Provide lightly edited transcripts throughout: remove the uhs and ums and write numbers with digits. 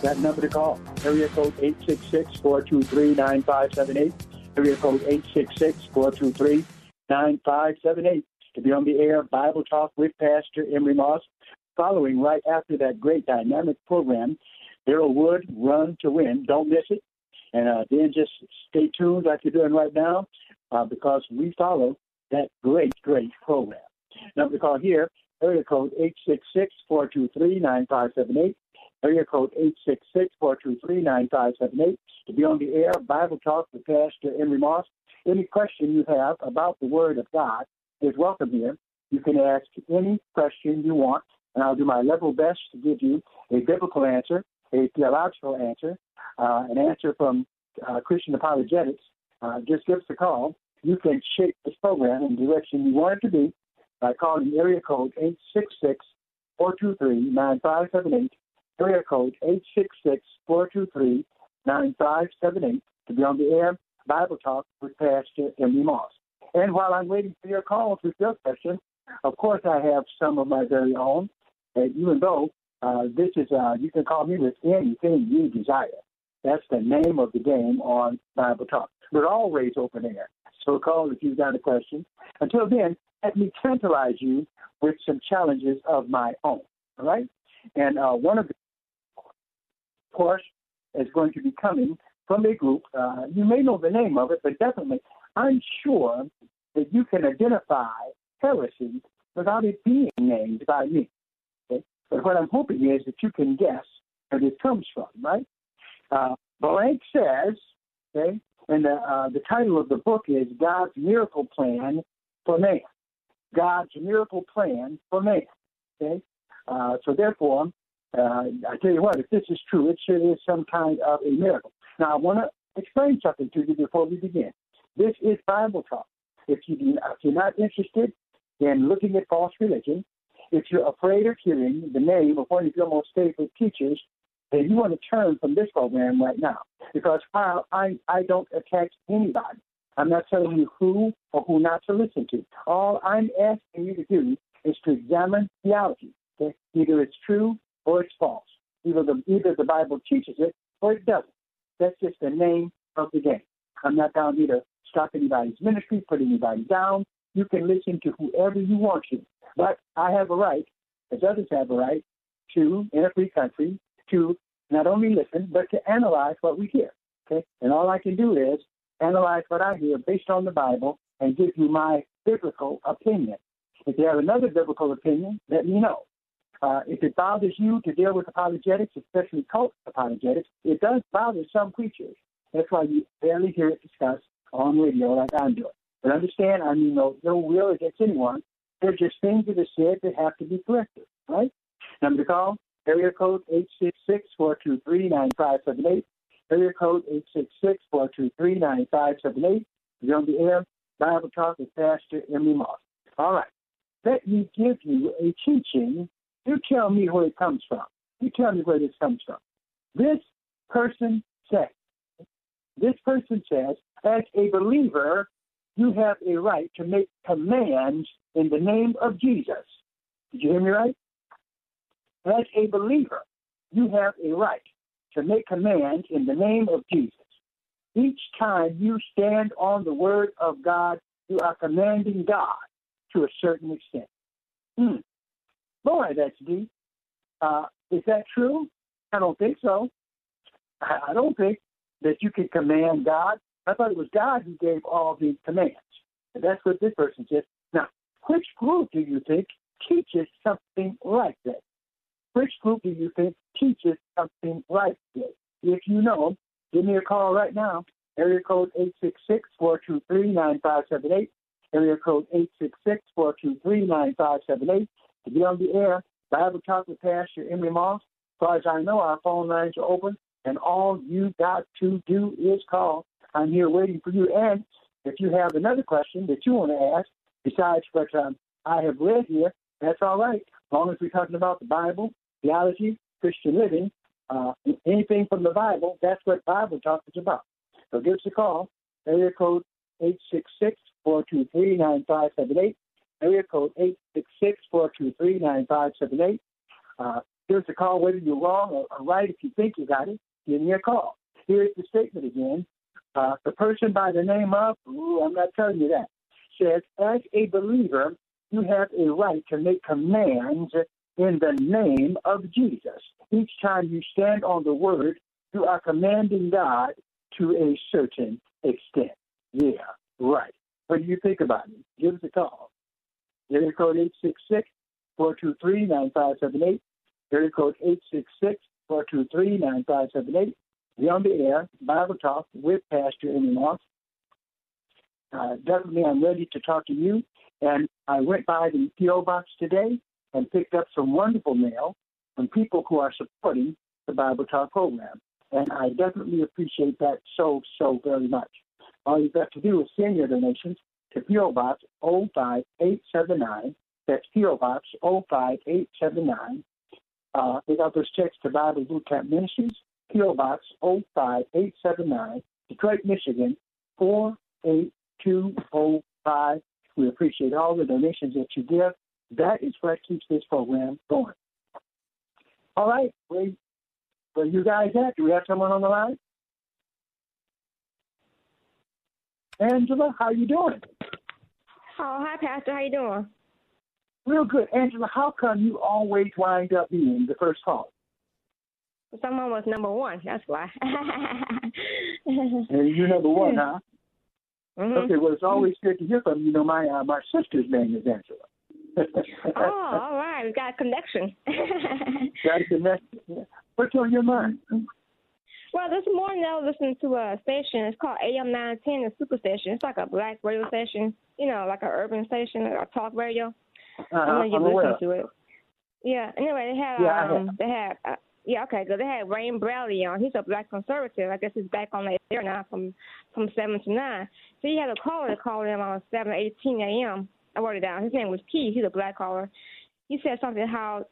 That number to call, area code 866-423-9578, area code 866-423-9578, to be on the air, Bible Talk with Pastor Emery Moss, following right after that great dynamic program, Daryl Wood, Run to Win. Don't miss it, and then just stay tuned like you're doing right now, because we follow that great, great program. Number to call here, area code 866-423-9578. Area code 866-423-9578 to be on the air, Bible Talk with Pastor Henry Moss. Any question you have about the Word of God is welcome here. You can ask any question you want, and I'll do my level best to give you a biblical answer, a theological answer, an answer from Christian apologetics. Just give us a call. You can shape this program in the direction you want it to be by calling area code 866-423-9578. Area code 866-423-9578 to be on the air, Bible Talk with Pastor Emmy Moss. And while I'm waiting for your calls with your question, of course I have some of my very own. And even though this is, you can call me with anything you desire. That's the name of the game on Bible Talk. We're always open air, so call if you've got a question. Until then, let me tantalize you with some challenges of my own, all right? And one of the course is going to be coming from a group. You may know the name of it, but definitely I'm sure that you can identify heresy without it being named by me. Okay? But what I'm hoping is that you can guess where it comes from, right? Blank says, okay, and the title of the book is God's Miracle Plan for Man. God's Miracle Plan for Man, okay? So therefore, I tell you what, if this is true, it sure is some kind of a miracle. Now, I want to explain something to you before we begin. This is Bible Talk. If you're not interested in looking at false religion, if you're afraid of hearing the name of one of your most favorite teachers, then you want to turn from this program right now. Because I don't attack anybody. I'm not telling you who or who not to listen to. All I'm asking you to do is to examine theology. Okay? Either it's true or it's false. Either the Bible teaches it or it doesn't. That's just the name of the game. I'm not down here to stop anybody's ministry, put anybody down. You can listen to whoever you want to. But I have a right, as others have a right, to, in a free country, to not only listen, but to analyze what we hear. Okay? And all I can do is analyze what I hear based on the Bible and give you my biblical opinion. If you have another biblical opinion, let me know. If it bothers you to deal with apologetics, especially cult apologetics, it does bother some preachers. That's why you barely hear it discussed on radio like I'm doing. But understand, I mean, no will against anyone. They're just things that are said that have to be corrected, right? Number to call, area code 866-423-9578. Area code 866-423-9578. You're on the air, Bible Talk with Pastor Emily Moss. All right. Let me give you a teaching. You tell me where it comes from. You tell me where this comes from. This person says, as a believer, you have a right to make commands in the name of Jesus. Did you hear me right? As a believer, you have a right to make commands in the name of Jesus. Each time you stand on the word of God, you are commanding God to a certain extent. Boy, that's deep. Is that true? I don't think so. I don't think that you can command God. I thought it was God who gave all these commands. And that's what this person says. Now, which group do you think teaches something like that? Which group do you think teaches something like that? If you know, give me a call right now. Area code 866-423-9578. Area code 866-423-9578. To be on the air, Bible Talk with Pastor Emery Moss. As far as I know, our phone lines are open, and all you got to do is call. I'm here waiting for you. And if you have another question that you want to ask, besides what I have read here, that's all right. As long as we're talking about the Bible, theology, Christian living, anything from the Bible, that's what Bible Talk is about. So give us a call. Area code 866-423-9578. Area code 866-423-9578. Give us a call whether you're wrong or right. If you think you got it, give me a call. Here's the statement again. The person by the name of, I'm not telling you that, says, as a believer, you have a right to make commands in the name of Jesus. Each time you stand on the word, you are commanding God to a certain extent. Yeah, right. What do you think about it? Give us a call. Area code 866-423-9578. Area code 866-423-9578. Be on the air, Bible Talk with Pastor Emmy Moss. Definitely, I'm ready to talk to you. And I went by the P.O. box today and picked up some wonderful mail from people who are supporting the Bible Talk program. And I definitely appreciate that so very much. All you've got to do is send your donations to P.O. Box 05879. That's P.O. Box 05879. They got those checks to Bible Bootcamp Ministries, P.O. Box 05879, Detroit, Michigan, 48205. We appreciate all the donations that you give. That is what keeps this program going. All right. Where you guys at? Do we have someone on the line? Angela, how you doing? Oh, hi, Pastor. How you doing? Real good. Angela, how come you always wind up being the first call? Someone was number one. That's why. And you're number one, huh? Mm-hmm. Okay, well, it's always good to hear from you. You know, my sister's name is Angela. Oh, all right. We've got a connection. Got a connection. What's on your mind? Well, this morning I was listening to a station. It's called AM 910, the Superstation. It's like a black radio station, you know, like an urban station, a talk radio. I don't know if you listen to it. Yeah. Anyway, they had they had Rayne Bradley on. He's a black conservative. I guess he's back on the air now from 7 to 9. So he had a caller that called him on 7:18 a.m. I wrote it down. His name was Keith. He's a black caller. He said something how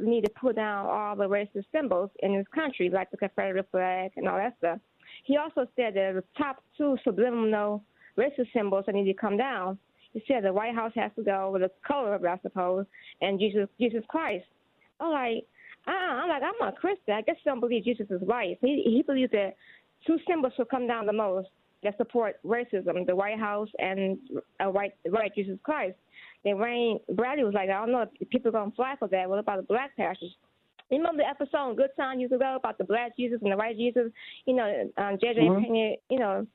we need to put down all the racist symbols in this country, like the Confederate flag and all that stuff. He also said that the top 2 subliminal racist symbols that need to come down. He said the White House has to go with the color of it, I suppose, and Jesus Christ. I'm a Christian. I guess you don't believe Jesus is white. He believes that 2 symbols will come down the most that support racism, the White House and a white Jesus Christ. Then Rayne Bradley was like, I don't know if people are going to fly for that. What about the black pastors? Remember the episode on Good Time years ago about the black Jesus and the white Jesus? You know, J.J. Pena, you know,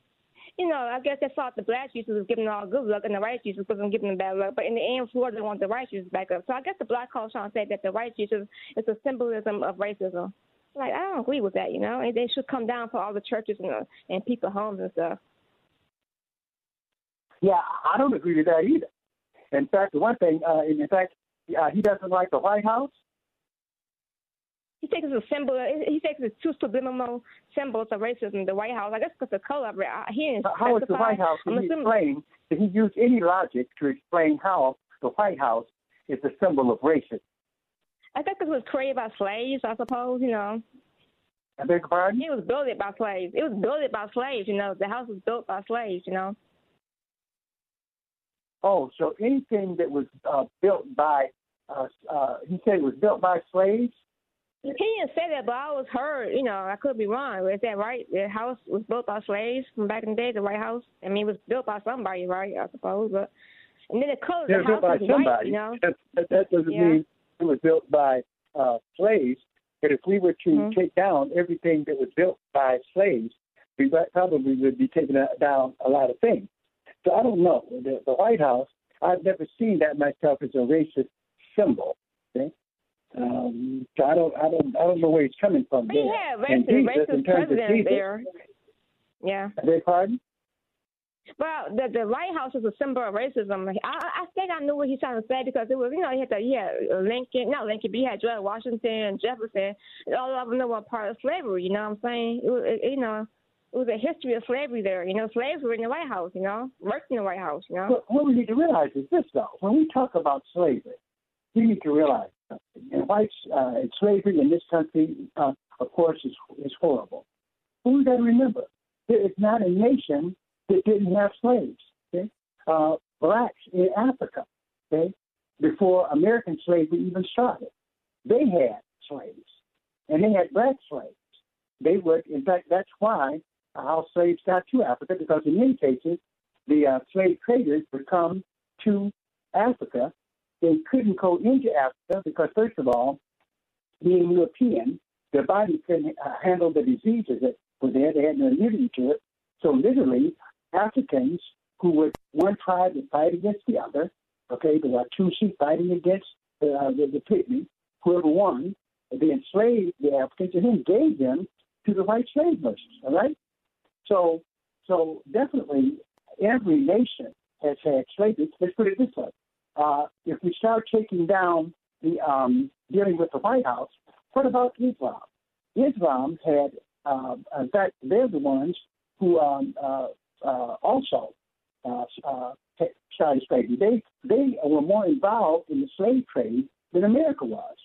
I guess they thought the black Jesus was giving them all good luck and the white Jesus wasn't giving them bad luck. But in the end, Florida wants the white Jesus back up. So I guess the black culture trying to say that the white Jesus is a symbolism of racism. Like, I don't agree with that, you know. And they should come down for all the churches and people homes and stuff. Yeah, I don't agree with that either. In fact, he doesn't like the White House. He thinks it's a symbol. He thinks it's 2 subliminal symbols of racism. The White House, I guess, because the color of it. How is the White House? Did he use any logic to explain how the White House is a symbol of racism? I think it was created by slaves, I suppose. You know. I beg your pardon? It was built by slaves. You know, the house was built by slaves. You know. Oh, so anything that was built by, he said it was built by slaves? He didn't say that, but I always heard, you know, I could be wrong. Is that right? The house was built by slaves from back in the day, the White House? I mean, it was built by somebody, right, I suppose. But, and then the color of the house was white, you know. That doesn't mean it was built by slaves. But if we were to take down everything that was built by slaves, we probably would be taking down a lot of things. So I don't know. The White House, I've never seen that myself as a racist symbol. Okay? So I don't know where he's coming from. There. Yeah, racist president there. Yeah. Pardon? Well, the White House was a symbol of racism. I think I knew what he was trying to say because it was, you know, he had Lincoln, not Lincoln, but he had George Washington, Jefferson, all of them were part of slavery, you know what I'm saying? It was a history of slavery there. You know, slaves were in the White House, you know, worked in the White House, you know. But what we need to realize is this, though. When we talk about slavery, we need to realize something. And slavery in this country, of course, is horrible. But we've got to remember, there is not a nation that didn't have slaves, okay? Blacks in Africa, okay, before American slavery even started, they had slaves, and they had black slaves. They would, in fact, that's why how slaves got to Africa, because in many cases, the slave traders would come to Africa. They couldn't go into Africa because, first of all, being European, their body couldn't handle the diseases that were there. They had no immunity to it. So literally, Africans who were one tribe that fight against the other, okay, the Watusi fighting against the Pygmy, whoever won, they enslaved the Africans and then gave them to the white slave merchants, all right? So definitely every nation has had slavery. Let's put it this way. If we start taking down the dealing with the White House, what about Islam? Islam had, in fact, they're the ones who also started slavery. They were more involved in the slave trade than America was.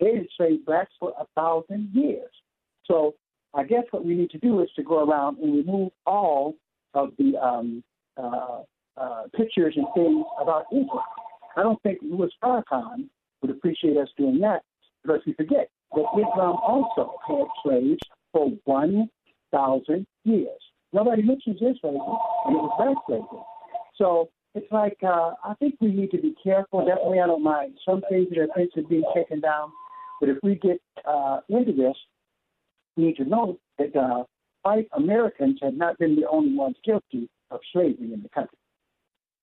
They didn't slave blacks for 1,000 years. So I guess what we need to do is to go around and remove all of the pictures and things about Islam. I don't think Louis Farrakhan would appreciate us doing that because we forget that Islam also had slaves for 1,000 years. Nobody mentions this slavery, and it was black slavery. So it's like I think we need to be careful. Definitely, I don't mind some things that are things that are being taken down, but if we get into this, we need to know that white Americans have not been the only ones guilty of slavery in the country.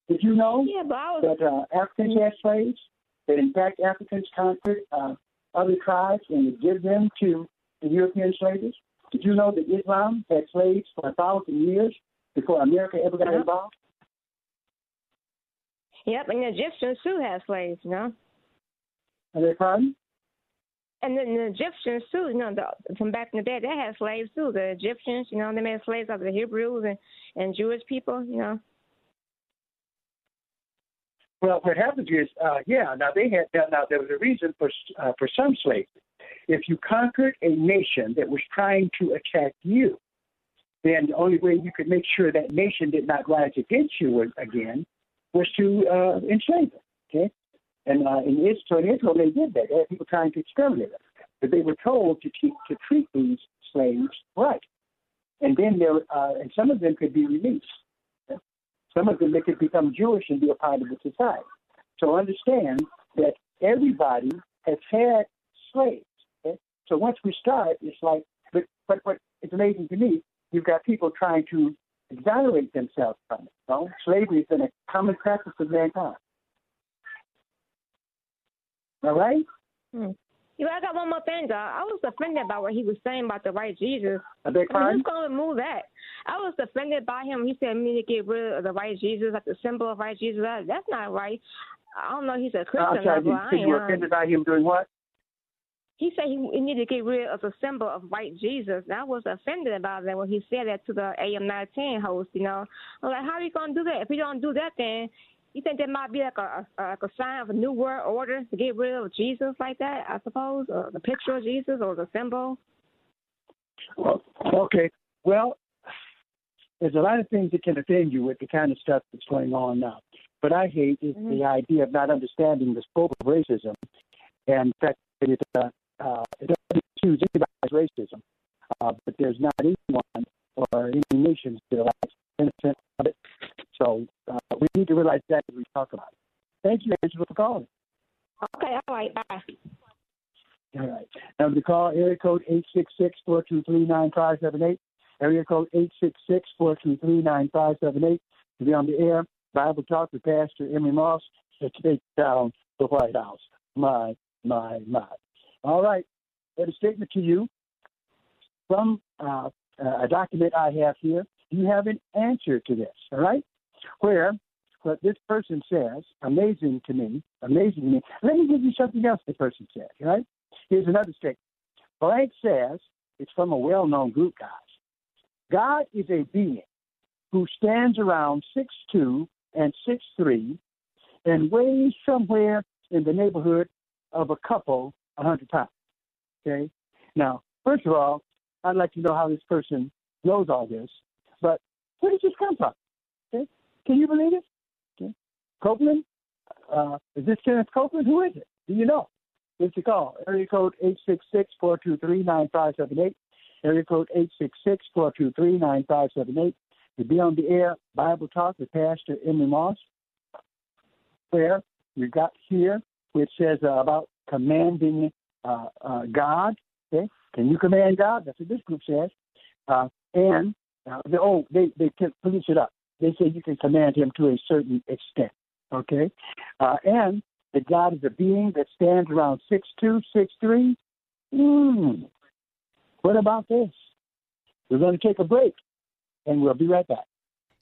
Did you know that Africans had slaves? That in fact Africans conquered other tribes and would give them to the European slavers? Did you know that Islam had slaves for 1,000 years before America ever got involved? Yep, and the Egyptians too had slaves, you know. Are they pardon? And then the Egyptians too, you know, from back in the day, they had slaves too. The Egyptians, you know, they made slaves out of the Hebrews and Jewish people, you know. Well, what happens is, there was a reason for some slavery. If you conquered a nation that was trying to attack you, then the only way you could make sure that nation did not rise against you again was to enslave them, okay? And in Israel, they did that. They had people trying to exterminate them. But they were told to treat these slaves right. And then there, and some of them could be released. Okay? Some of them, they could become Jewish and be a part of the society. So understand that everybody has had slaves. Okay? So once we start, it's like, but it's amazing to me, you've got people trying to exonerate themselves from it. No? Slavery has been a common practice of mankind. All right? You know, I got one more thing, though. I was offended by what he was saying about the white Jesus. I beg pardon? Who's going to remove that? I was offended by him. He said, me to get rid of the white Jesus, like the symbol of white Jesus. That's not right. I don't know. He's a Christian. I'm sorry, you were offended by him doing what? He said he needed to get rid of the symbol of white Jesus. And I was offended about that when he said that to the AM19 host, you know. I'm like, how are you going to do that? If you don't do that, then you think there might be like a sign of a new world order to get rid of Jesus like that, I suppose, or the picture of Jesus or the symbol? Well, okay. Well, there's a lot of things that can offend you with the kind of stuff that's going on now. What I hate is the idea of not understanding the scope of racism and the fact that it doesn't choose anybody's racism. But there's not anyone or any nation that allows innocent of it. So we need to realize that as we talk about it. Thank you, Angela, for calling. Okay, all right, bye. All right. Now the call area code 866-423-9578. Area code 866-423-9578 to be on the air. Bible Talk with Pastor Emery Moss to take down the White House. My. All right. I have a statement to you from a document I have here. You have an answer to this, all right? Where what this person says, amazing to me. Let me give you something else the person said, all right? Here's another statement. Blank says, it's from a well-known group, guys. God is a being who stands around 6'2", and 6'3", and weighs somewhere in the neighborhood of a couple 100 pounds, okay? Now, first of all, I'd like to know how this person knows all this, but where did this come from? Okay? Can you believe it? Okay. Copeland? Is this Kenneth Copeland? Who is it? Do you know? Give us a call. Area code 866-423-9578. Area code 866-423-9578. To be on the air, Bible Talk with Pastor Emmy Moss, where we got here, which says about commanding God. Okay? Can you command God? That's what this group says. They can police it up. They say you can command him to a certain extent. Okay? And that God is a being that stands around 6'2", 6'3". What about this? We're going to take a break. And we'll be right back.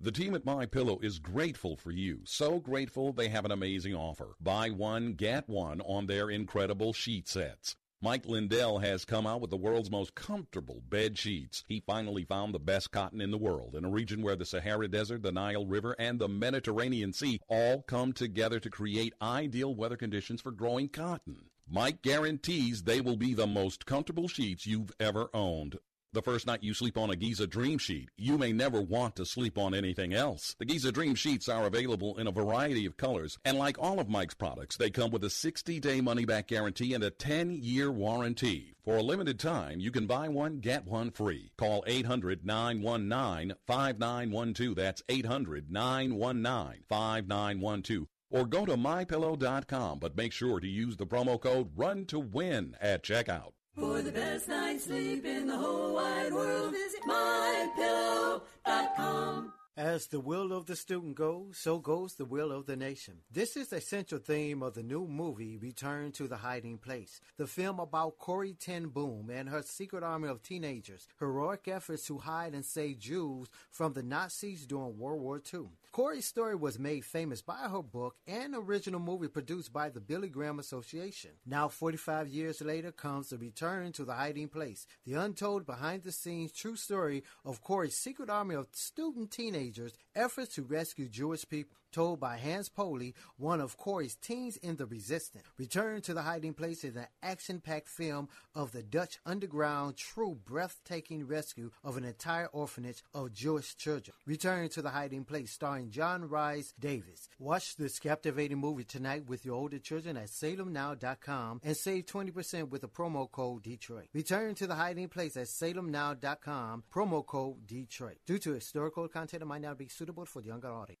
The team at MyPillow is grateful for you. So grateful they have an amazing offer. Buy one, get one on their incredible sheet sets. Mike Lindell has come out with the world's most comfortable bed sheets. He finally found the best cotton in the world in a region where the Sahara Desert, the Nile River, and the Mediterranean Sea all come together to create ideal weather conditions for growing cotton. Mike guarantees they will be the most comfortable sheets you've ever owned. The first night you sleep on a Giza Dream Sheet, you may never want to sleep on anything else. The Giza Dream Sheets are available in a variety of colors, and like all of Mike's products, they come with a 60-day money-back guarantee and a 10-year warranty. For a limited time, you can buy one, get one free. Call 800-919-5912. That's 800-919-5912. Or go to MyPillow.com, but make sure to use the promo code RUN TO WIN at checkout. For the best night's sleep in the whole wide world, visit MyPillow.com. As the will of the student goes, so goes the will of the nation. This is the central theme of the new movie, Return to the Hiding Place, the film about Corrie Ten Boom and her secret army of teenagers, heroic efforts to hide and save Jews from the Nazis during World War II. Corrie's story was made famous by her book and original movie produced by the Billy Graham Association. Now, 45 years later, comes the Return to the Hiding Place, the untold behind-the-scenes true story of Corrie's secret army of student teenagers. Efforts to rescue Jewish people, told by Hans Poley, one of Corrie's teens in the resistance. Return to the Hiding Place is an action-packed film of the Dutch underground, true breathtaking rescue of an entire orphanage of Jewish children. Return to the Hiding Place, starring John Rhys Davis. Watch this captivating movie tonight with your older children at SalemNow.com and save 20% with the promo code Detroit. Return to the Hiding Place at SalemNow.com, promo code Detroit. Due to historical content, it might not be suitable for the younger audience.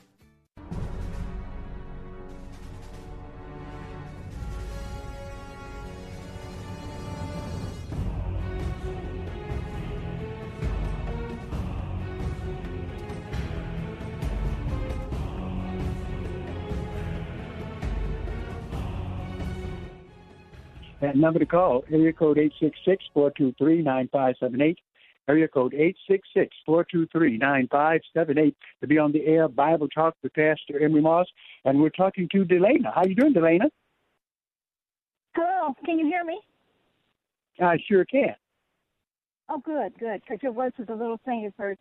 That number to call, area code 866-423-9578, area code 866-423-9578, to be on the air Bible Talk with Pastor Emery Moss. And we're talking to Delana. How you doing, Delana? Hello. Can you hear me? I sure can. Oh, good, good, because your voice was a little faint at first.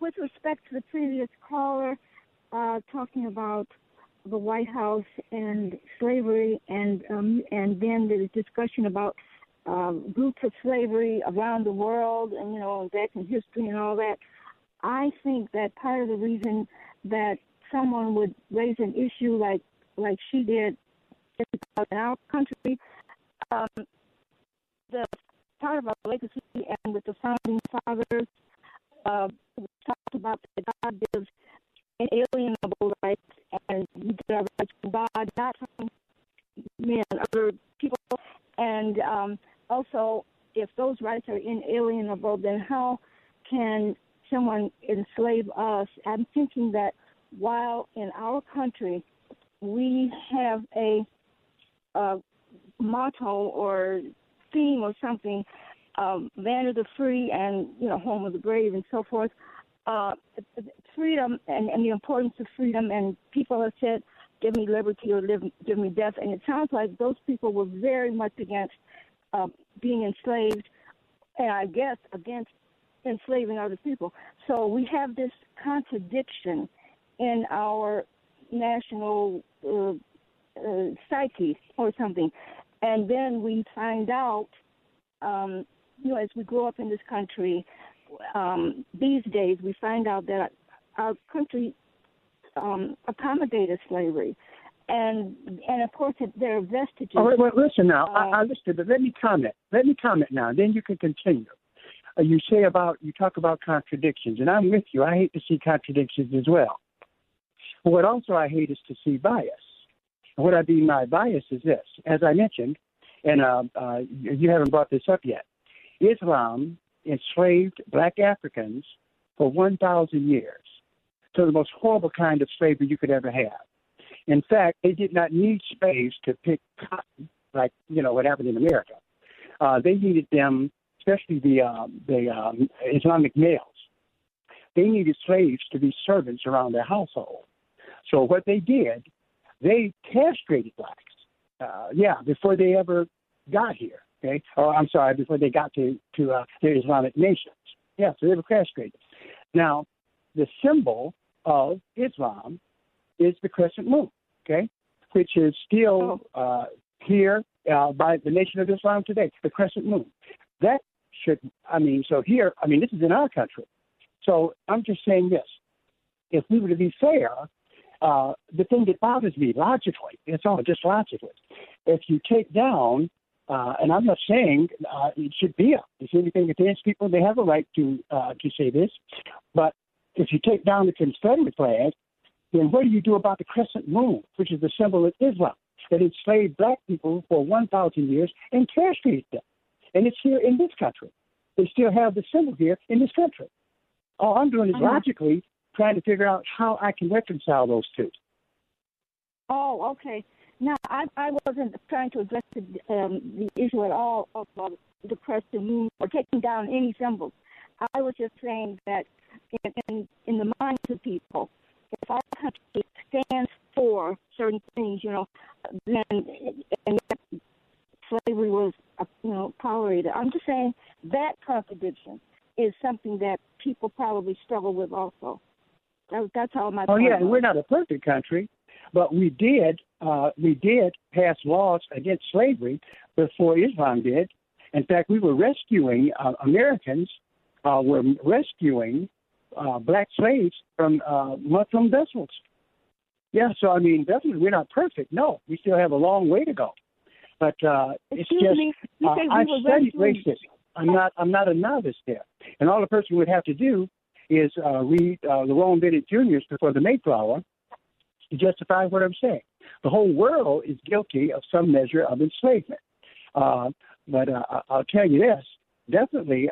With respect to the previous caller talking about the White House and slavery, and then the discussion about groups of slavery around the world, and, you know, back in history and all that, I think that part of the reason that someone would raise an issue like she did in our country, the part of our legacy and with the Founding Fathers, we talked about that God gives inalienable rights, and we did our rights from God, not from men, other people. And also, if those rights are inalienable, then how can someone enslave us? I'm thinking that while in our country we have a motto or theme or something, land of the free and, you know, home of the brave and so forth, freedom and the importance of freedom, and people have said, give me liberty or give me death. And it sounds like those people were very much against being enslaved, and I guess against enslaving other people. So we have this contradiction in our national psyche or something. And then we find out, you know, as we grow up in this country, these days we find out that our country accommodated slavery, and of course there are vestiges. All right, well, listen now, I listened, but let me comment. Let me comment now, and then you can continue. You talk about contradictions, and I'm with you. I hate to see contradictions as well. But what also I hate is to see bias. And what I mean by bias is this: as I mentioned, and you haven't brought this up yet, Islam enslaved black Africans for 1,000 years to the most horrible kind of slavery you could ever have. In fact, they did not need slaves to pick cotton, like, you know, what happened in America. They needed them, especially the Islamic males. They needed slaves to be servants around their household. So what they did, they castrated blacks, before they ever got here. Okay? Before they got to their Islamic nations. Yeah, so they were castrated. Now, the symbol of Islam is the crescent moon, okay, which is still here by the Nation of Islam today, the crescent moon. That should, this is in our country. So I'm just saying this. If we were to be fair, the thing that bothers me logically, it's all just logically, if you take down, and I'm not saying it should be up. It's anything against people. They have a right to say this. But if you take down the Confederate flag, then what do you do about the crescent moon, which is the symbol of Islam, that enslaved black people for 1,000 years and castrated them? And it's here in this country. They still have the symbol here in this country. All I'm doing is logically trying to figure out how I can reconcile those two. Oh, okay. Now, I wasn't trying to address the issue at all of the crescent moon or taking down any symbols. I was just saying that in the minds of people, if our country stands for certain things, you know, then and slavery was, tolerated. I'm just saying that contradiction is something that people probably struggle with also. That's all my point. Oh yeah, and we're not a perfect country, but we did pass laws against slavery before Islam did. In fact, we were rescuing Americans. Were rescuing black slaves from Muslim vessels. Yeah, so I mean, definitely we're not perfect. No, we still have a long way to go. But I've studied racism. I'm not a novice there. And all a person would have to do is read Lerone Bennett Jr.'s Before the Mayflower to justify what I'm saying. The whole world is guilty of some measure of enslavement. But I'll tell you this. Definitely,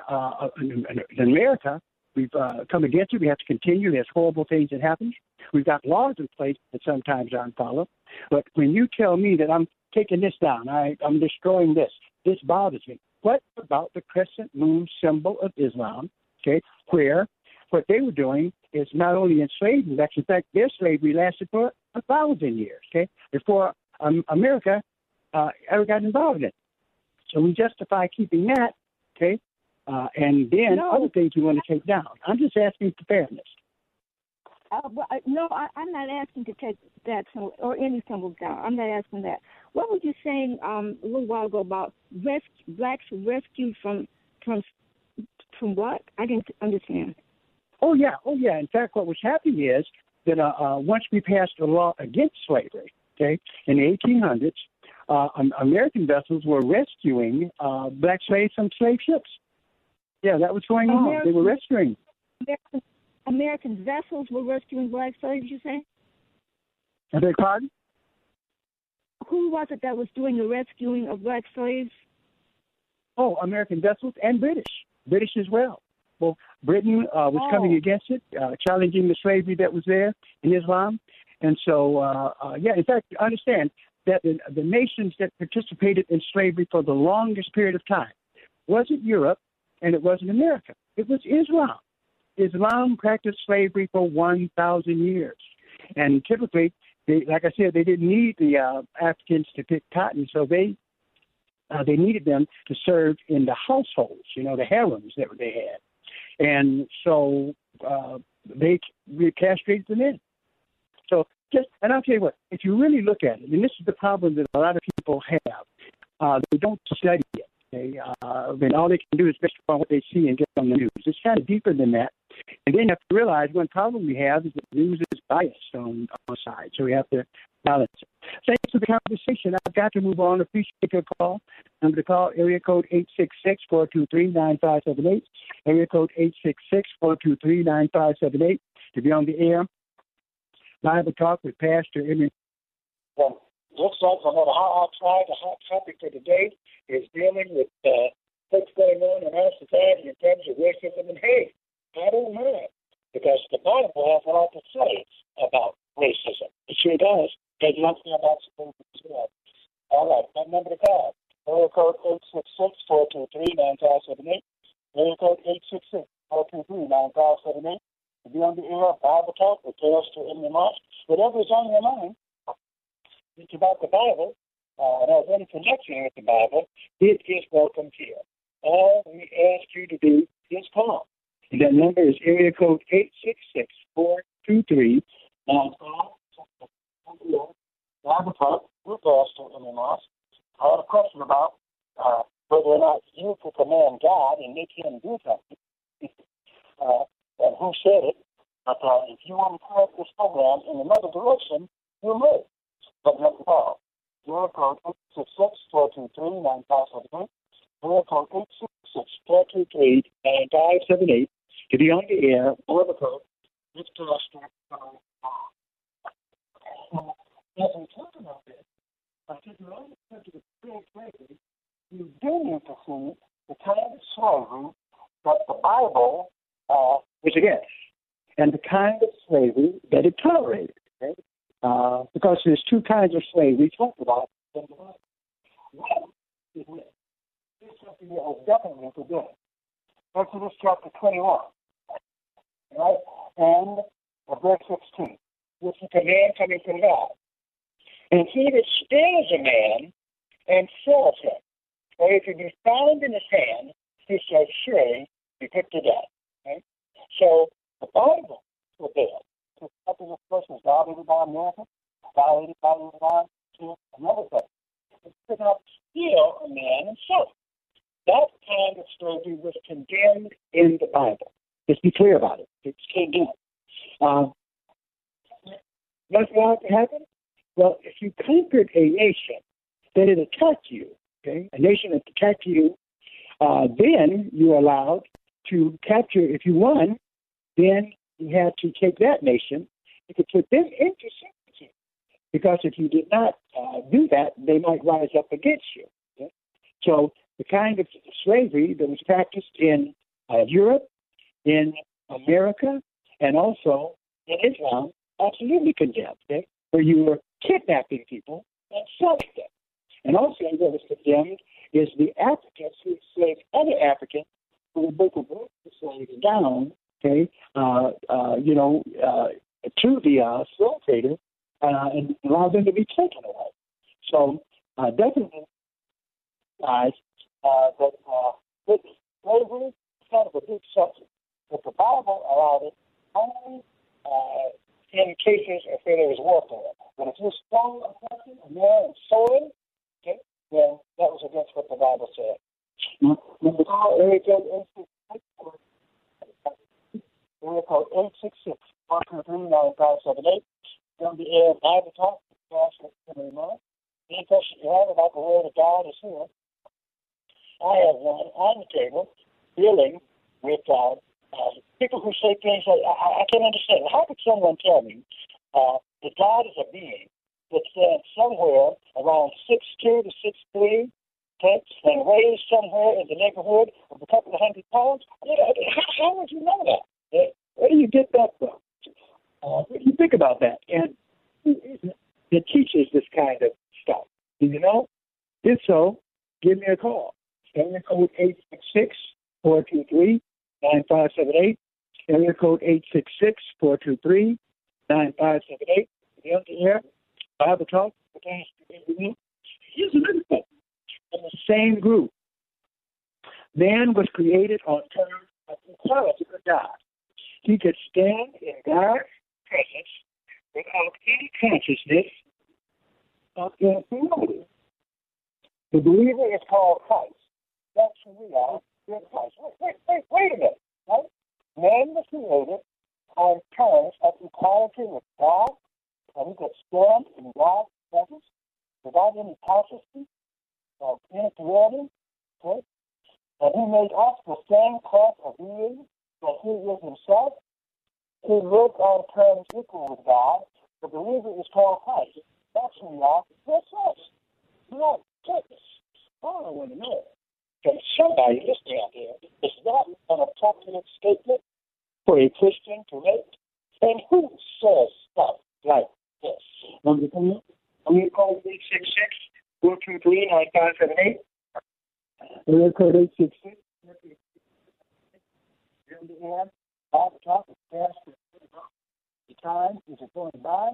in America, we've come against it. We have to continue. There's horrible things that happen. We've got laws in place that sometimes aren't followed. But when you tell me that I'm taking this down, I'm destroying this, this bothers me. What about the crescent moon symbol of Islam, okay, where what they were doing is not only enslaving, but in fact, their slavery lasted for 1,000 years, okay, before America ever got involved in it. So we justify keeping that, okay, and then other things we want to take down. I'm just asking preparedness. I'm not asking to take that symbol or any symbols down. I'm not asking that. What were you saying a little while ago about blacks rescued from what? I didn't understand. Oh, yeah. In fact, what was happening is that once we passed a law against slavery, okay, in the 1800s, American vessels were rescuing black slaves from slave ships. Yeah, that was going on. They were rescuing. American vessels were rescuing black slaves, you say? I beg your pardon? Who was it that was doing the rescuing of black slaves? Oh, American vessels and British as well. Well, Britain was coming against it, challenging the slavery that was there in Islam. And so, in fact, understand that the nations that participated in slavery for the longest period of time wasn't Europe and it wasn't America. It was Islam. Islam practiced slavery for 1,000 years. And typically, they didn't need the Africans to pick cotton, so they needed them to serve in the households, you know, the harems that they had. And so they castrated the men. So and I'll tell you what, if you really look at it, and this is the problem that a lot of people have, they don't study it. Then all they can do is based upon what they see and get on the news. It's kind of deeper than that. And then you have to realize one problem we have is that the news is biased on our side, so we have to balance it. Thanks for the conversation. I've got to move on. Appreciate your call. Number to call, area code 866-423-9578, area code 866-423-9578 to be on the air. Bible Talk with Pastor Emery. Well, looks like no matter how I try, the hot topic for today is dealing with what's going on in our society in terms of racism and hate. I don't mind, because the Bible has a lot to say about racism. It sure does. There's nothing about supporting as well. All right, that number to call. Area code 866-423-9578. Area code 866-423-9578. To be on the air of Bible Talk with Pastor Emmy Moss. Whatever is on your mind, it's about the Bible, and has any connection with the Bible, it is welcome here. All we ask you to do is call. And that number is area code 866-423-9578. Bible Talk with Pastor Emmy Moss. I had a question about whether or not you could command God and make him do something, and who said it. But if you want to correct this program in another direction, you may. But not at all. Area code 866-423-9578. Area code 866-423-9578. To be on the air, or the code, it's Pastor Emmy Moss. As we talk about this, I think you understand the spirit lately, you do need to see the kind of slavery that the Bible was against, and the kind of slavery that it tolerated. Okay? Because there's two kinds of slavery talked about in the Bible. One is this. This is something that was definitely forbidden. Exodus chapter 21, right? And verse 16, which is a man coming from God. And he that steals a man and sells him, or if he be found in his hand, he shall surely be put to death. Okay? So the Bible forbids. Something this person is violated by America, violated by Islam, another thing. It's could not steal a man himself. That kind of slavery was condemned in the Bible. Let's be clear about it. It's condemned. What's going to happen? Well, if you conquered a nation, then it attacked you. Okay, a nation that attacked you, then you were allowed to capture. If you won, then you had to take that nation, you could put them into servitude, because if you did not do that, they might rise up against you. Okay? So the kind of slavery that was practiced in Europe, in America, and also in Islam absolutely condemned, okay, where you were kidnapping people and selling them. And also what was condemned is the Africans who enslaved other Africans who were both brought the slaves down, okay, to the slave trader and allow them to be taken away. So definitely that slavery is kind of a big subject. But the Bible allowed it only in cases if there was warfare. But if you stole a person, a man, and sold him, okay, then that was against what the Bible said. Number call area code 866. Area code 866. 1-3-9-5-7-8. On the air of Bible Talk. Any question you have about the Word of God is here. I have one on the table dealing with people who say things like, I can't understand. How could someone tell me that God is a being that stands somewhere around 6'2 to 6'3, okay, and weighs somewhere in the neighborhood of a couple of 100 pounds? How would you know that? Where do you get that from? What do you think about that? And who is it that teaches this kind of stuff? Do you know? If so, give me a call. Area code 866-423-9578. Area code 866-423-9578. You're on the air. Bible Talk. Here's another thing. In the same group, man was created on terms of equality with God. He could stand in God's presence without any consciousness of inferiority. The believer is called Christ. That's who we are in Christ. Wait a minute. Right? Man was created on terms of equality with God, and he could stand in God's presence without any consciousness of inferiority. Okay? And he made us the same class of beings that he is himself. He lived on terms equal with God. The believer is called Christ. That's who we are. That's us. We are goodness. I don't want to know. Because somebody listening out here is not an appropriate statement for a Christian to make. And who says stuff like this? Number 3, area code 866-423-9578. Area code 866. Bible Talk is fast and critical. The time is going by.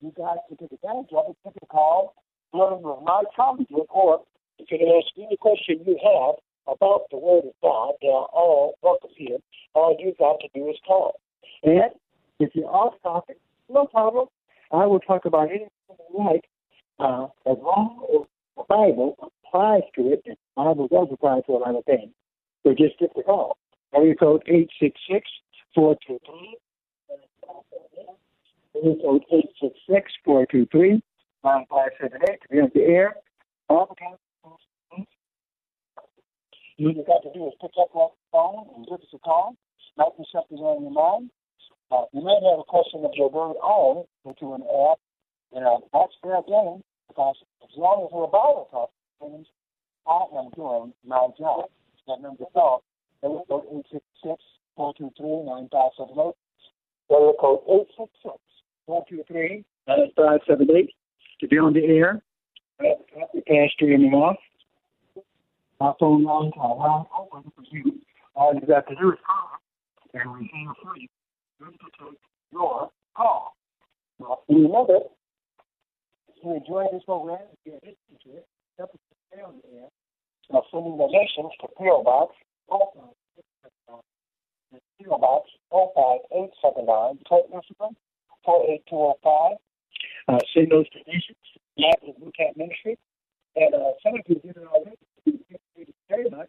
You guys can take advantage of it. Take a call. Learn with my comment or if you can ask any question you have about the Word of God, they are all welcome here. All you've got to do is call. And if you're off topic, no problem. I will talk about anything you like as long as the Bible applies to it. And the Bible does apply to a lot of things. So just give the call. Area code 866-423. Area code 866-423-9578 to be on the air. All the time. You got to do is pick up that phone and give us a call. Might be something on your mind. You may have a question of your very own that you want to add. That's fair game because as long as we're about to talk things, I am doing my job. That number 12, area code 866-423-9578. Area code 866-423-9578 to be on the air. Pastor Emmy Moss. My phone line is open for you. All you got to do is call, and we feel free to take your call. Now, if you love it, if you enjoy this program, if you're listening to it, help us to stay on the air. Now, sending donations to P.O. Box 05879, Detroit, Michigan, 48205. Send those donations to Bible Bootcamp Ministries. And some of you did it already. Very much.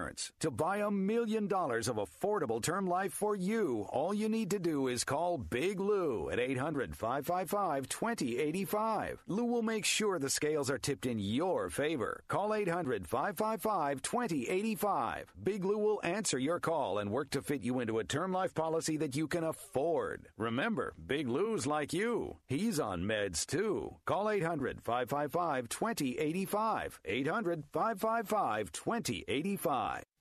To buy $1 million of affordable term life for you, all you need to do is call Big Lou at 800-555-2085. Lou will make sure the scales are tipped in your favor. Call 800-555-2085. Big Lou will answer your call and work to fit you into a term life policy that you can afford. Remember, Big Lou's like you. He's on meds, too. Call 800-555-2085. 800-555-2085.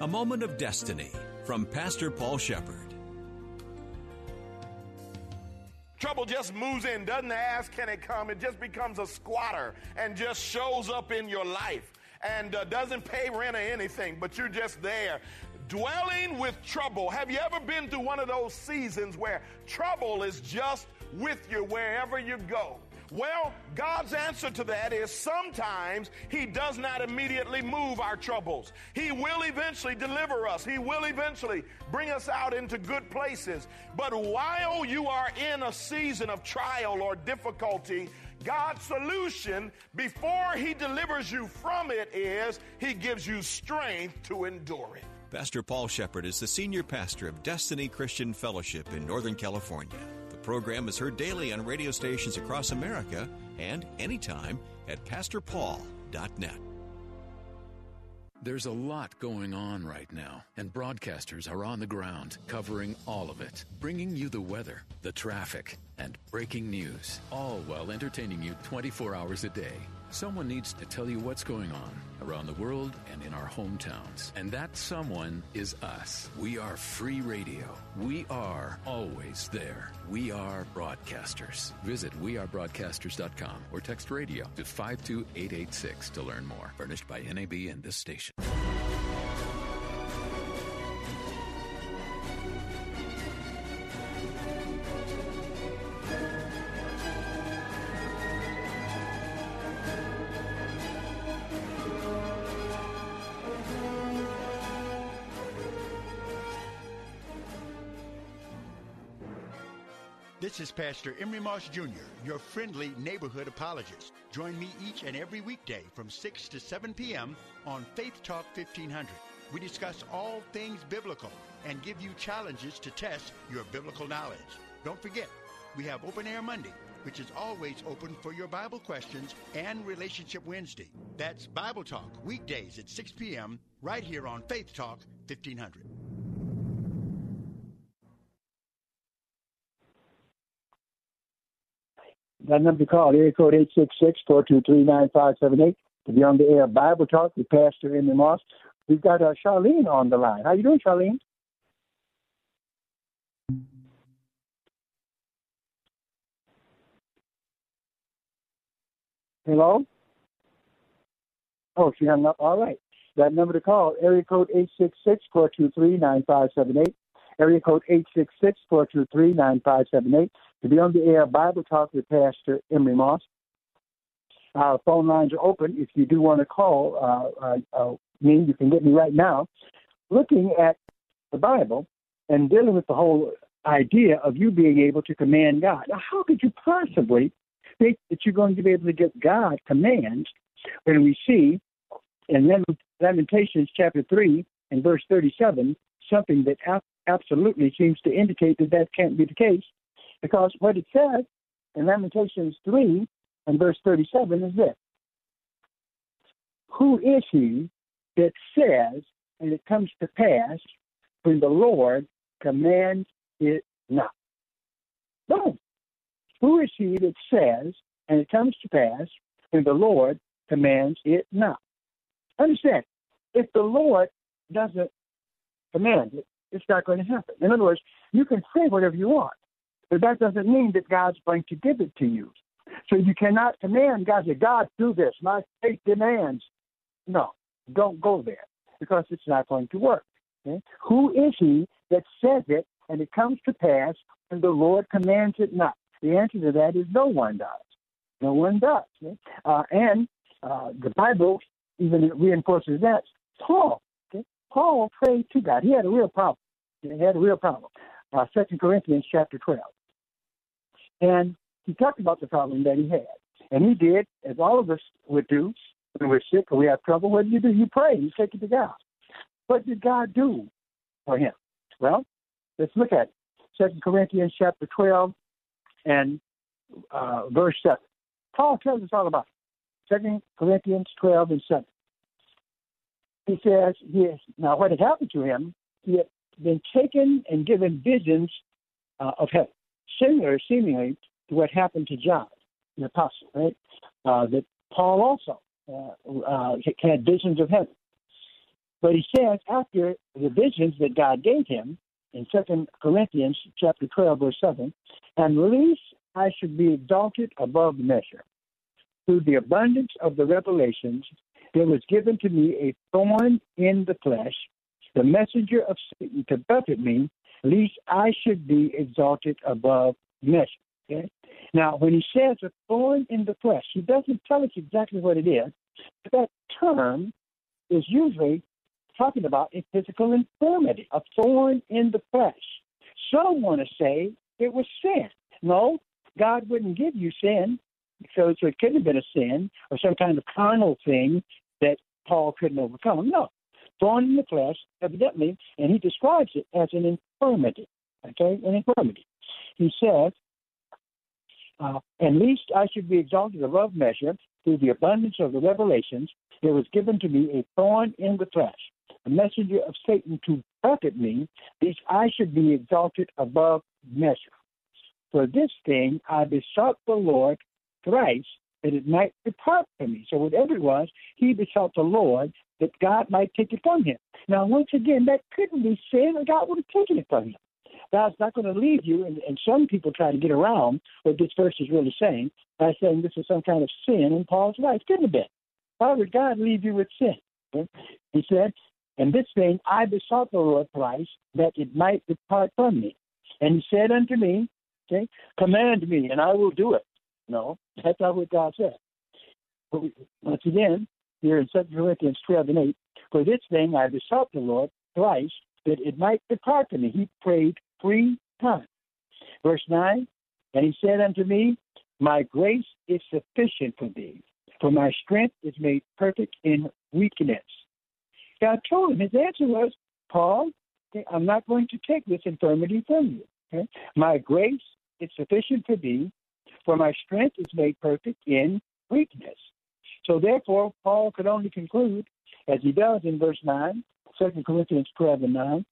A Moment of Destiny from Pastor Paul Shepherd. Trouble just moves in, doesn't ask, can it come? It just becomes a squatter and just shows up in your life and doesn't pay rent or anything, but you're just there. Dwelling with trouble. Have you ever been through one of those seasons where trouble is just with you wherever you go? Well, God's answer to that is sometimes He does not immediately move our troubles. He will eventually deliver us. He will eventually bring us out into good places. But while you are in a season of trial or difficulty, God's solution before He delivers you from it is He gives you strength to endure it. Pastor Paul Shepherd is the senior pastor of Destiny Christian Fellowship in Northern California. The program is heard daily on radio stations across America and anytime at pastorpaul.net. There's a lot going on right now, and broadcasters are on the ground covering all of it, bringing you the weather, the traffic, and breaking news, all while entertaining you 24 hours a day. Someone needs to tell you what's going on around the world and in our hometowns. And that someone is us. We are free radio. We are always there. We are broadcasters. Visit wearebroadcasters.com or text radio to 52886 to learn more. Furnished by NAB and this station. This is Pastor Emery Moss, Jr., your friendly neighborhood apologist. Join me each and every weekday from 6 to 7 p.m. on Faith Talk 1500. We discuss all things biblical and give you challenges to test your biblical knowledge. Don't forget, we have Open Air Monday, which is always open for your Bible questions, and Relationship Wednesday. That's Bible Talk, weekdays at 6 p.m. right here on Faith Talk 1500. That number to call, area code 866-423-9578, to be on the air Bible Talk with Pastor Emmy Moss. We've got Charlene on the line. How you doing, Charlene? Hello? Oh, she hung up. All right. That number to call, area code 866-423-9578. Area code 866-423-9578 to be on the air Bible Talk with Pastor Emery Moss. Our phone lines are open. If you do want to call me, you can get me right now. Looking at the Bible and dealing with the whole idea of you being able to command God. Now, how could you possibly think that you're going to be able to get God commands when we see in Lamentations chapter 3 and verse 37 something that absolutely seems to indicate that that can't be the case, because what it says in Lamentations 3 and verse 37 is this: who is he that says, and it comes to pass, when the Lord commands it not? Boom! Who is he that says, and it comes to pass, when the Lord commands it not? Understand, if the Lord doesn't command it, it's not going to happen. In other words, you can say whatever you want, but that doesn't mean that God's going to give it to you. So you cannot command God to say, God, do this. My faith demands. No, don't go there, because it's not going to work. Okay? Who is he that says it, and it comes to pass, and the Lord commands it not? The answer to that is no one does. No one does. Okay? And the Bible even reinforces that. Paul. Okay? Paul prayed to God. He had a real problem. 2 Corinthians chapter 12. And he talked about the problem that he had. And he did, as all of us would do, when we're sick or we have trouble, what do? You pray. You take it to God. What did God do for him? Well, let's look at it. 2 Corinthians chapter 12 and verse 7. Paul tells us all about it. 2 Corinthians 12 and 7. He says, now what had happened to him, he had been taken and given visions of heaven, similar seemingly to what happened to John, the apostle, right? That Paul also had visions of heaven. But he says after the visions that God gave him, in 2 Corinthians chapter 12, verse 7, and lest I should be exalted above measure, through the abundance of the revelations, there was given to me a thorn in the flesh, the messenger of Satan to buffet me, lest I should be exalted above measure. Okay? Now, when he says a thorn in the flesh, he doesn't tell us exactly what it is, but that term is usually talking about a physical infirmity, a thorn in the flesh. Some want to say it was sin. No, God wouldn't give you sin, so it couldn't have been a sin or some kind of carnal thing that Paul couldn't overcome. No, thorn in the flesh, evidently, and he describes it as an infirmity, okay, an infirmity. He says, and lest I should be exalted above measure through the abundance of the revelations, there was given to me a thorn in the flesh, a messenger of Satan to buffet me, lest I should be exalted above measure. For this thing I besought the Lord thrice that it might depart from me. So whatever it was, he besought the Lord that God might take it from him. Now, once again, that couldn't be sin, or God would have taken it from him. God's not going to leave you, and some people try to get around what this verse is really saying by saying this is some kind of sin in Paul's life. Couldn't have been. Why would God leave you with sin? Okay? He said, and this thing I besought the Lord thrice that it might depart from me. And he said unto me, okay, command me, and I will do it. No, that's not what God said. But once again, here in 2 Corinthians 12 and 8, for this thing I besought the Lord thrice that it might depart from me. He prayed 3 times. Verse 9, and he said unto me, my grace is sufficient for thee, for my strength is made perfect in weakness. God told him, his answer was, Paul, I'm not going to take this infirmity from you. Okay? My grace is sufficient for thee, for my strength is made perfect in weakness. So therefore, Paul could only conclude, as he does in verse 9, 2 Corinthians 12 and 9,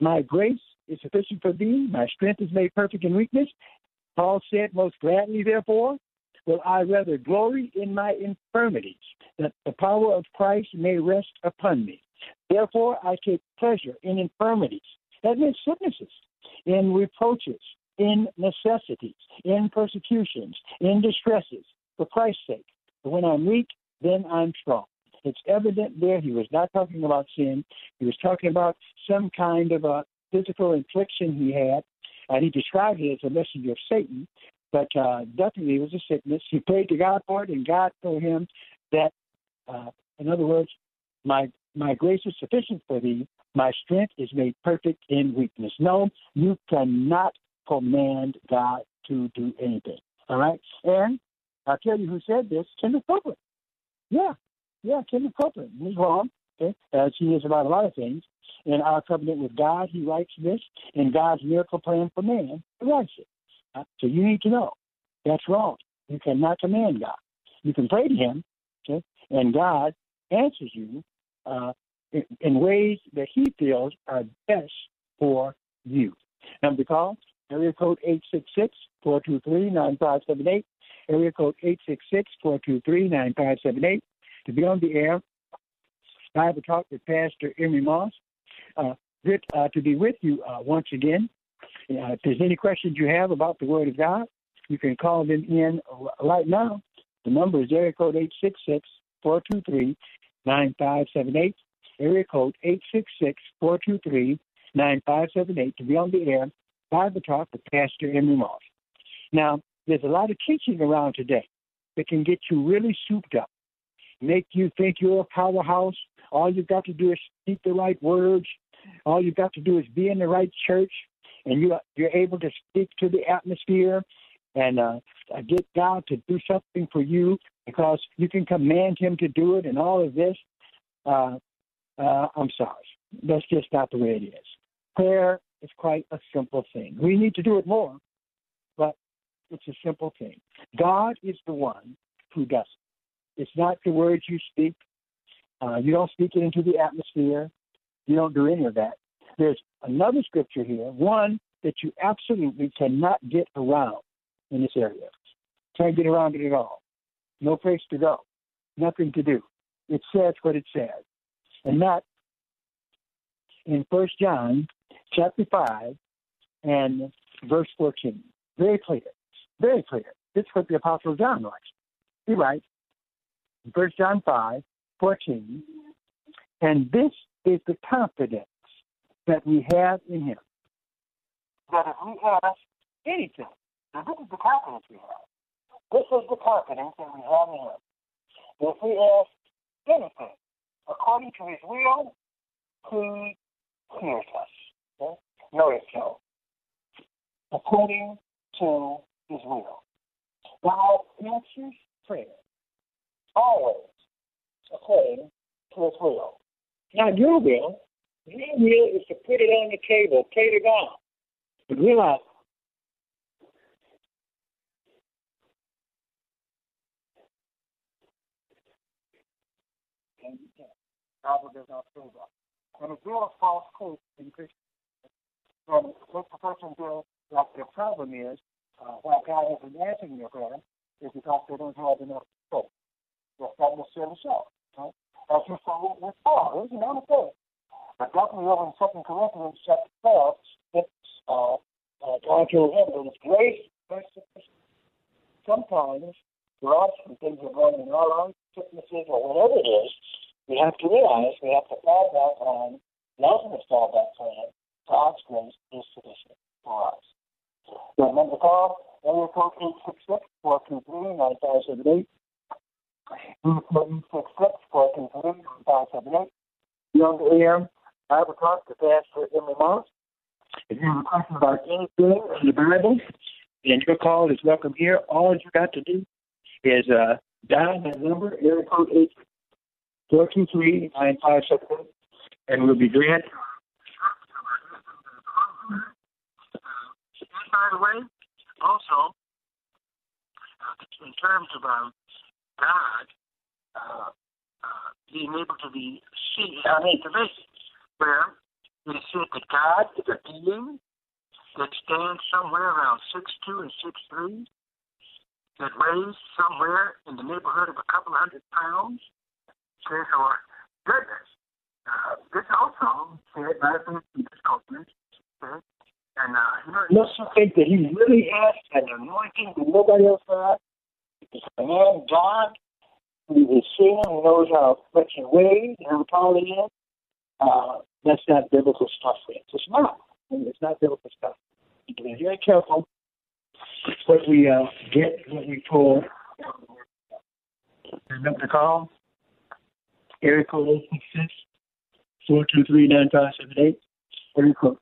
my grace is sufficient for thee, my strength is made perfect in weakness. Paul said, most gladly, therefore, will I rather glory in my infirmities, that the power of Christ may rest upon me. Therefore, I take pleasure in infirmities, that means sicknesses, in reproaches, in necessities, in persecutions, in distresses, for Christ's sake. But when I'm weak, then I'm strong. It's evident there he was not talking about sin. He was talking about some kind of a physical infliction he had, and he described it as a messenger of Satan. But definitely it was a sickness. He prayed to God for it, and God told him that, in other words, my grace is sufficient for thee. My strength is made perfect in weakness. No, you cannot command God to do anything. All right? And I'll tell you who said this, Kenneth Copeland. Yeah, Kenneth Copeland. He's wrong, okay, as he is about a lot of things. In Our Covenant with God, he writes this. In God's Miracle Plan for Man, he writes it. So you need to know that's wrong. You cannot command God. You can pray to him, okay, and God answers you in ways that he feels are best for you. Number to call, area code 866-423-9578, area code 866-423-9578. To be on the air, Bible Talk with Pastor Emery Moss. Good to be with you once again. If there's any questions you have about the Word of God, you can call them in right now. The number is area code 866-423-9578, area code 9578 to be on the air, Bible Talk with Pastor Emery Moss. Now, there's a lot of teaching around today that can get you really souped up, make you think you're a powerhouse. All you've got to do is speak the right words. All you've got to do is be in the right church, and you're able to speak to the atmosphere and get God to do something for you because you can command him to do it and all of this. I'm sorry. That's just not the way it is. Prayer is quite a simple thing. We need to do it more, but it's a simple thing. God is the one who does it. It's not the words you speak. You don't speak it into the atmosphere. You don't do any of that. There's another scripture here, one that you absolutely cannot get around in this area. Can't get around it at all. No place to go. Nothing to do. It says what it says. And that in 1 John chapter 5 and verse 14. Very clear. Very clear. This is what the Apostle John writes. He writes, 1 John 5, 14, and this is the confidence that we have in him. That if we ask anything, and this is the confidence we have. This is the confidence that we have in him. If we ask anything according to his will, he hears us. Okay? Notice so. According to his will. God answers prayer. Always. According to his will. Now, your will is to put it on the table, pay to God. But realize, and you can't. Bible does not say that. And if there are false hopes in Christians, then what the person does, like their problem is, why God isn't answering their prayer, is because they don't have enough hope. That's not necessarily so. Okay? As you saw with Paul, there's another thing. But definitely over in 2 Corinthians chapter 12, God told him that his grace, sometimes, for us, when things are going in our life, sicknesses or whatever it is, we have to realize, we have to fall back on, nothing to fall back on, God's grace is sufficient for us. Remember the call, area code 866-423-9578. 866-423-9578. You're on the air. Bible Talk to Pastor Emily Moss. If you have a question about anything in the Bible, then your call is welcome here. All you got to do is dial that number, area code 866-423-9578, and we'll be glad. And by the way, also, in terms of God being able to be seen on intervention, where it is said that God is a being that stands somewhere around 6'2 and 6'3, that weighs somewhere in the neighborhood of a couple hundred pounds. Therefore, goodness. This also said by Faith Copeland, and unless you think that he really has an anointing that nobody else has, it's a man, God, who is seen, who knows how much he weighs and how tall he is. That's not biblical stuff. It's not. It's not biblical stuff. Be very careful what we get, what we pull. Remember the call? Area code 866-423-9578. Area code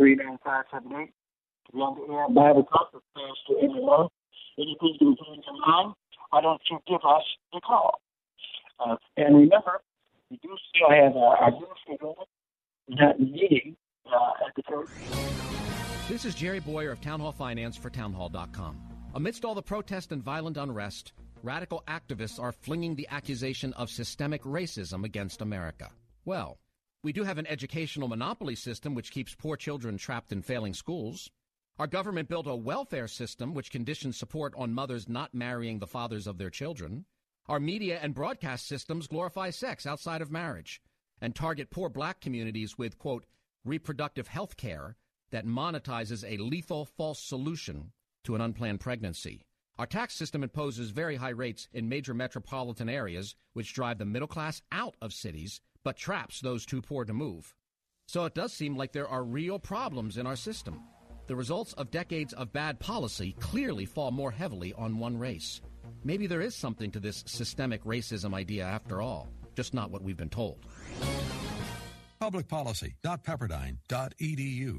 866-423-9578. The London Bible Talk with Pastor Emmy Moss. Anything you do in mind, why don't you give us a call? And remember, we do still have our meeting at the church. This is Jerry Boyer of Town Hall Finance for townhall.com. Amidst all the protest and violent unrest, radical activists are flinging the accusation of systemic racism against America. Well, we do have an educational monopoly system which keeps poor children trapped in failing schools. Our government built a welfare system which conditions support on mothers not marrying the fathers of their children. Our media and broadcast systems glorify sex outside of marriage and target poor black communities with, quote, reproductive health care that monetizes a lethal false solution to an unplanned pregnancy. Our tax system imposes very high rates in major metropolitan areas, which drive the middle class out of cities, but traps those too poor to move. So it does seem like there are real problems in our system. The results of decades of bad policy clearly fall more heavily on one race. Maybe there is something to this systemic racism idea after all, just not what we've been told. publicpolicy.pepperdine.edu.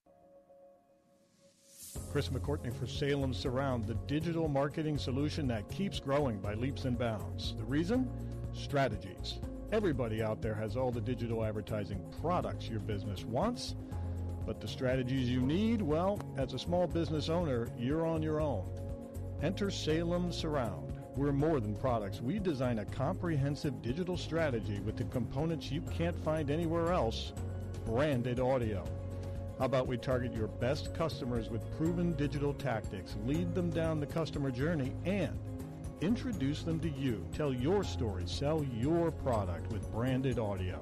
Chris McCourtney for Salem Surround, the digital marketing solution that keeps growing by leaps and bounds. The reason? Strategies. Everybody out there has all the digital advertising products your business wants, but the strategies you need, well, as a small business owner, you're on your own. Enter Salem Surround. We're more than products. We design a comprehensive digital strategy with the components you can't find anywhere else, branded audio. How about we target your best customers with proven digital tactics, lead them down the customer journey, and introduce them to you. Tell your story, sell your product with branded audio.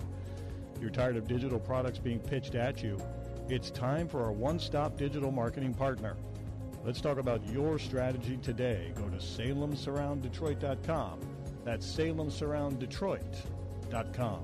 You're tired of digital products being pitched at you? It's time for our one-stop digital marketing partner. Let's talk about your strategy today. Go to SalemSurroundDetroit.com. That's SalemSurroundDetroit.com.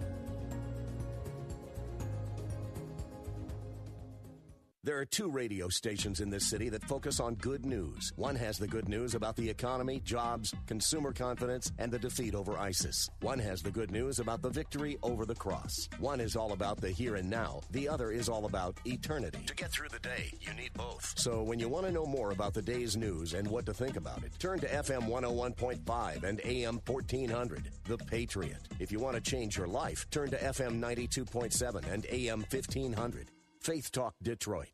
There are two radio stations in this city that focus on good news. One has the good news about the economy, jobs, consumer confidence, and the defeat over ISIS. One has the good news about the victory over the cross. One is all about the here and now. The other is all about eternity. To get through the day, you need both. So when you want to know more about the day's news and what to think about it, turn to FM 101.5 and AM 1400, The Patriot. If you want to change your life, turn to FM 92.7 and AM 1500, Faith Talk Detroit.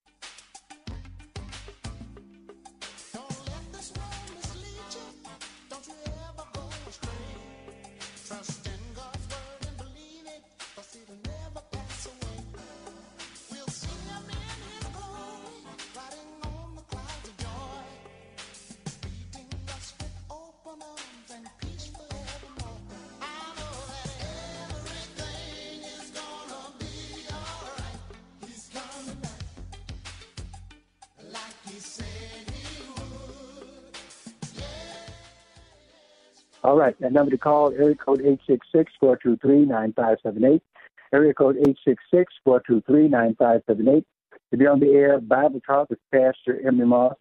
All right, that number to call, area code 866-423-9578, area code 866-423-9578. To be on the air, Bible Talk with Pastor Emery Moss.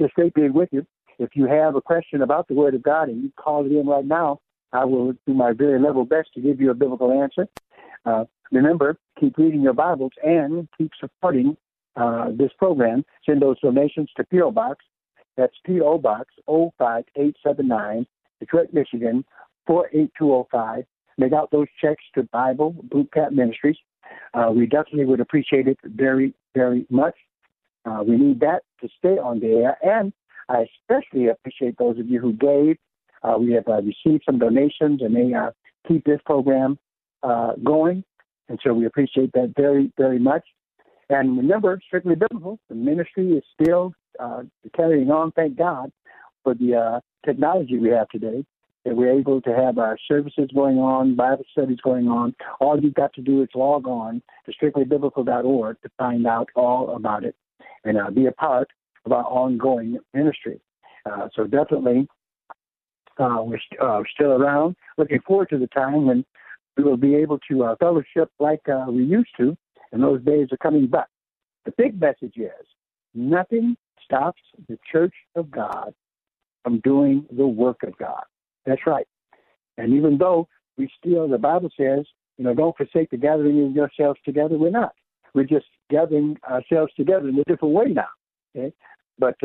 It's great being with you. If you have a question about the Word of God and you call it in right now, I will do my very level best to give you a biblical answer. Remember, keep reading your Bibles and keep supporting this program. Send those donations to P.O. Box. That's P.O. Box 05879. Detroit, Michigan, 48205. Make out those checks to Bible Bootcamp Ministries. We definitely would appreciate it very, very much. We need that to stay on the air. And I especially appreciate those of you who gave. We have received some donations, and they keep this program going. And so we appreciate that very, very much. And remember, Strictly Biblical, the ministry is still carrying on, thank God, for the technology we have today, that we're able to have our services going on, Bible studies going on. All you've got to do is log on to strictlybiblical.org to find out all about it and be a part of our ongoing ministry. So definitely, we're still around. Looking forward to the time when we will be able to fellowship like we used to, and those days are coming. But the big message is nothing stops the church of God from doing the work of God. That's right. And even though we still, the Bible says, don't forsake the gathering of yourselves together. We're not. We're just gathering ourselves together in a different way now. Okay? But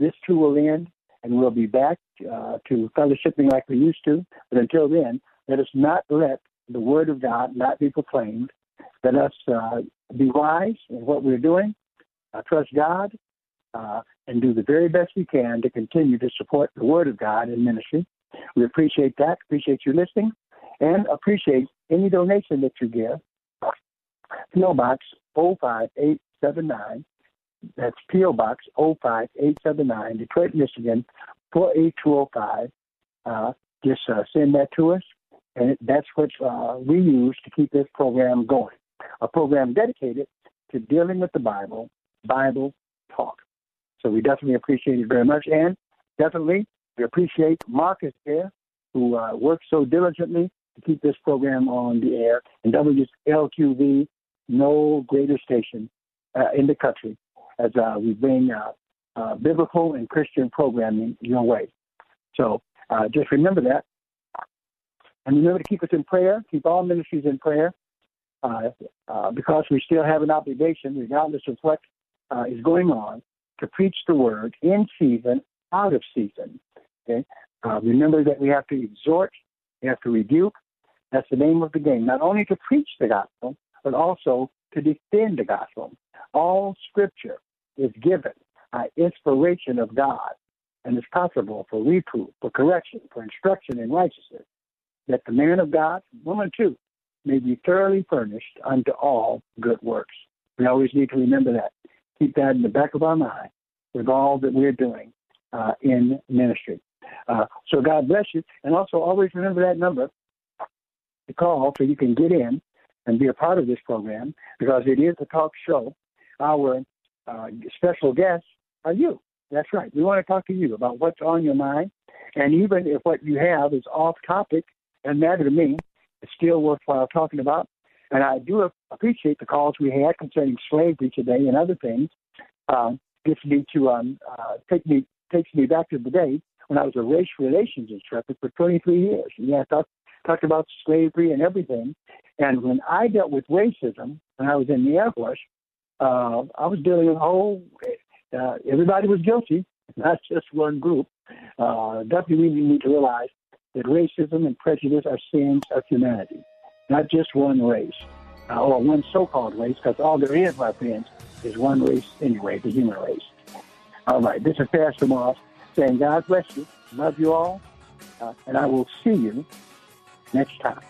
this too will end, and we'll be back to fellowshipping like we used to. But until then, let us not let the Word of God not be proclaimed. Let us be wise in what we're doing. Trust God. And do the very best we can to continue to support the Word of God in ministry. We appreciate that. Appreciate you listening and appreciate any donation that you give. P.O. Box 05879. That's P.O. Box 05879, Detroit, Michigan, 48205. Just send that to us, and that's what we use to keep this program going, a program dedicated to dealing with the Bible, Bible Talk. So we definitely appreciate it very much, and definitely we appreciate Marcus there, who works so diligently to keep this program on the air, and WLQV, no greater station in the country, as we bring biblical and Christian programming your way. So just remember that. And remember to keep us in prayer, keep all ministries in prayer, because we still have an obligation, regardless of what is going on, to preach the word in season, out of season. Okay? Remember that we have to exhort, we have to rebuke. That's the name of the game, not only to preach the gospel, but also to defend the gospel. All scripture is given by inspiration of God, and is possible for reproof, for correction, for instruction in righteousness, that the man of God, woman too, may be thoroughly furnished unto all good works. We always need to remember that. Keep that in the back of our mind with all that we're doing in ministry. So God bless you. And also always remember that number to call so you can get in and be a part of this program, because it is a talk show. Our special guests are you. That's right. We want to talk to you about what's on your mind. And even if what you have is off topic, doesn't matter to me, it's still worthwhile talking about. And I do appreciate the calls we had concerning slavery today and other things. This needs to takes me back to the day when I was a race relations instructor for 23 years. And yeah, I talked about slavery and everything. And when I dealt with racism, when I was in the Air Force, I was dealing with everybody was guilty, not just one group. Definitely we need to realize that racism and prejudice are sins of humanity, not just one race, or one so-called race, because all there is, my friends, is one race anyway, the human race. All right, this is Pastor Moss saying God bless you, love you all, and I will see you next time.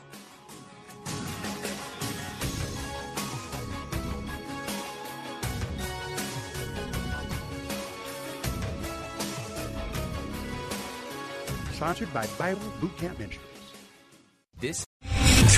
Sponsored by Bible Bootcamp Ministries. This